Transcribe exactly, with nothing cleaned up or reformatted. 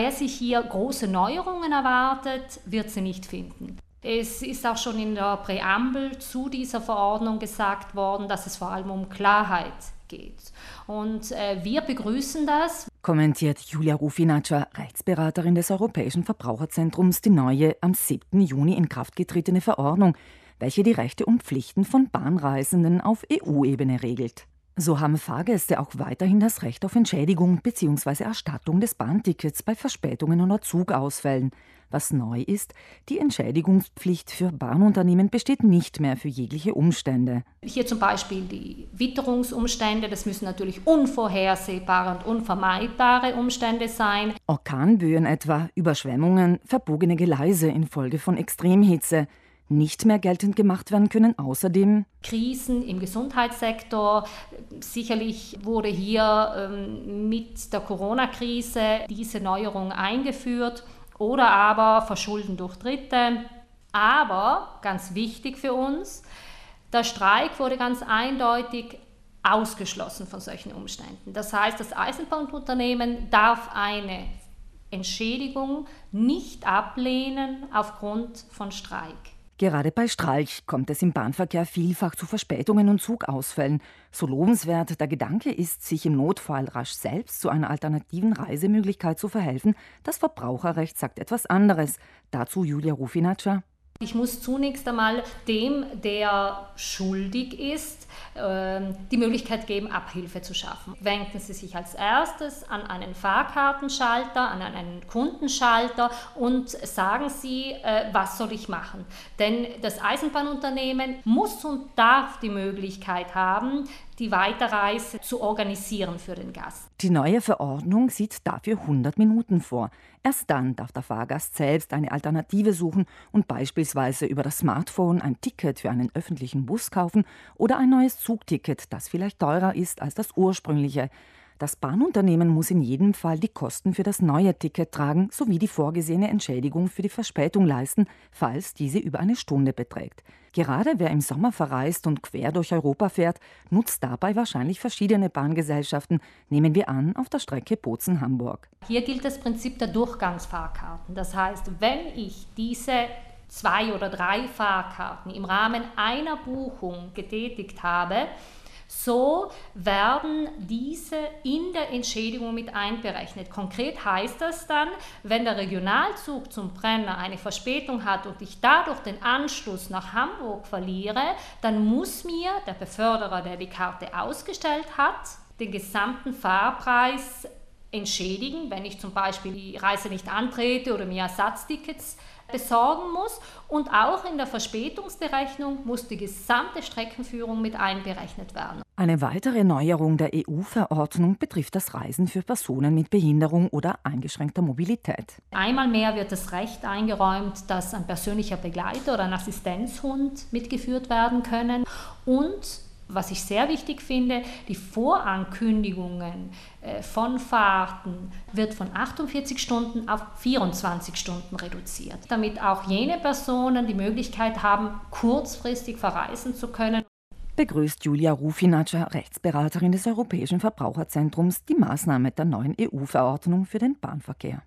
Wer sich hier große Neuerungen erwartet, wird sie nicht finden. Es ist auch schon in der Präambel zu dieser Verordnung gesagt worden, dass es vor allem um Klarheit geht. Und äh, wir begrüßen das. Kommentiert Julia Rufinatscha, Rechtsberaterin des Europäischen Verbraucherzentrums, die neue, am siebten Juni in Kraft getretene Verordnung, welche die Rechte und Pflichten von Bahnreisenden auf E U-Ebene regelt. So haben Fahrgäste auch weiterhin das Recht auf Entschädigung bzw. Erstattung des Bahntickets bei Verspätungen oder Zugausfällen. Was neu ist, die Entschädigungspflicht für Bahnunternehmen besteht nicht mehr für jegliche Umstände. Hier zum Beispiel die Witterungsumstände, das müssen natürlich unvorhersehbare und unvermeidbare Umstände sein. Orkanböen etwa, Überschwemmungen, verbogene Gleise infolge von Extremhitze. Nicht mehr geltend gemacht werden können, außerdem Krisen im Gesundheitssektor. Sicherlich wurde hier ähm, mit der Corona-Krise diese Neuerung eingeführt oder aber Verschulden durch Dritte. Aber, ganz wichtig für uns, der Streik wurde ganz eindeutig ausgeschlossen von solchen Umständen. Das heißt, das Eisenbahnunternehmen darf eine Entschädigung nicht ablehnen aufgrund von Streik. Gerade bei Streik kommt es im Bahnverkehr vielfach zu Verspätungen und Zugausfällen. So lobenswert der Gedanke ist, sich im Notfall rasch selbst zu einer alternativen Reisemöglichkeit zu verhelfen, das Verbraucherrecht sagt etwas anderes. Dazu Julia Rufinatscha. Ich muss zunächst einmal dem, der schuldig ist, die Möglichkeit geben, Abhilfe zu schaffen. Wenden Sie sich als erstes an einen Fahrkartenschalter, an einen Kundenschalter und sagen Sie, was soll ich machen? Denn das Eisenbahnunternehmen muss und darf die Möglichkeit haben, die Weiterreise zu organisieren für den Gast. Die neue Verordnung sieht dafür hundert Minuten vor. Erst dann darf der Fahrgast selbst eine Alternative suchen und beispielsweise über das Smartphone ein Ticket für einen öffentlichen Bus kaufen oder ein neues Zugticket, das vielleicht teurer ist als das ursprüngliche. Das Bahnunternehmen muss in jedem Fall die Kosten für das neue Ticket tragen sowie die vorgesehene Entschädigung für die Verspätung leisten, falls diese über eine Stunde beträgt. Gerade wer im Sommer verreist und quer durch Europa fährt, nutzt dabei wahrscheinlich verschiedene Bahngesellschaften, nehmen wir an, auf der Strecke Bozen-Hamburg. Hier gilt das Prinzip der Durchgangsfahrkarten. Das heißt, wenn ich diese zwei oder drei Fahrkarten im Rahmen einer Buchung getätigt habe, so werden diese in der Entschädigung mit einberechnet. Konkret heißt das dann, wenn der Regionalzug zum Brenner eine Verspätung hat und ich dadurch den Anschluss nach Hamburg verliere, dann muss mir der Beförderer, der die Karte ausgestellt hat, den gesamten Fahrpreis entschädigen, wenn ich zum Beispiel die Reise nicht antrete oder mir Ersatztickets besorgen muss, und auch in der Verspätungsberechnung muss die gesamte Streckenführung mit einberechnet werden. Eine weitere Neuerung der E U-Verordnung betrifft das Reisen für Personen mit Behinderung oder eingeschränkter Mobilität. Einmal mehr wird das Recht eingeräumt, dass ein persönlicher Begleiter oder ein Assistenzhund mitgeführt werden können. Und was ich sehr wichtig finde, die Vorankündigungen von Fahrten wird von achtundvierzig Stunden auf vierundzwanzig Stunden reduziert, damit auch jene Personen die Möglichkeit haben, kurzfristig verreisen zu können. Begrüßt Julia Rufinatscha, Rechtsberaterin des Europäischen Verbraucherzentrums, die Maßnahme der neuen E U-Verordnung für den Bahnverkehr.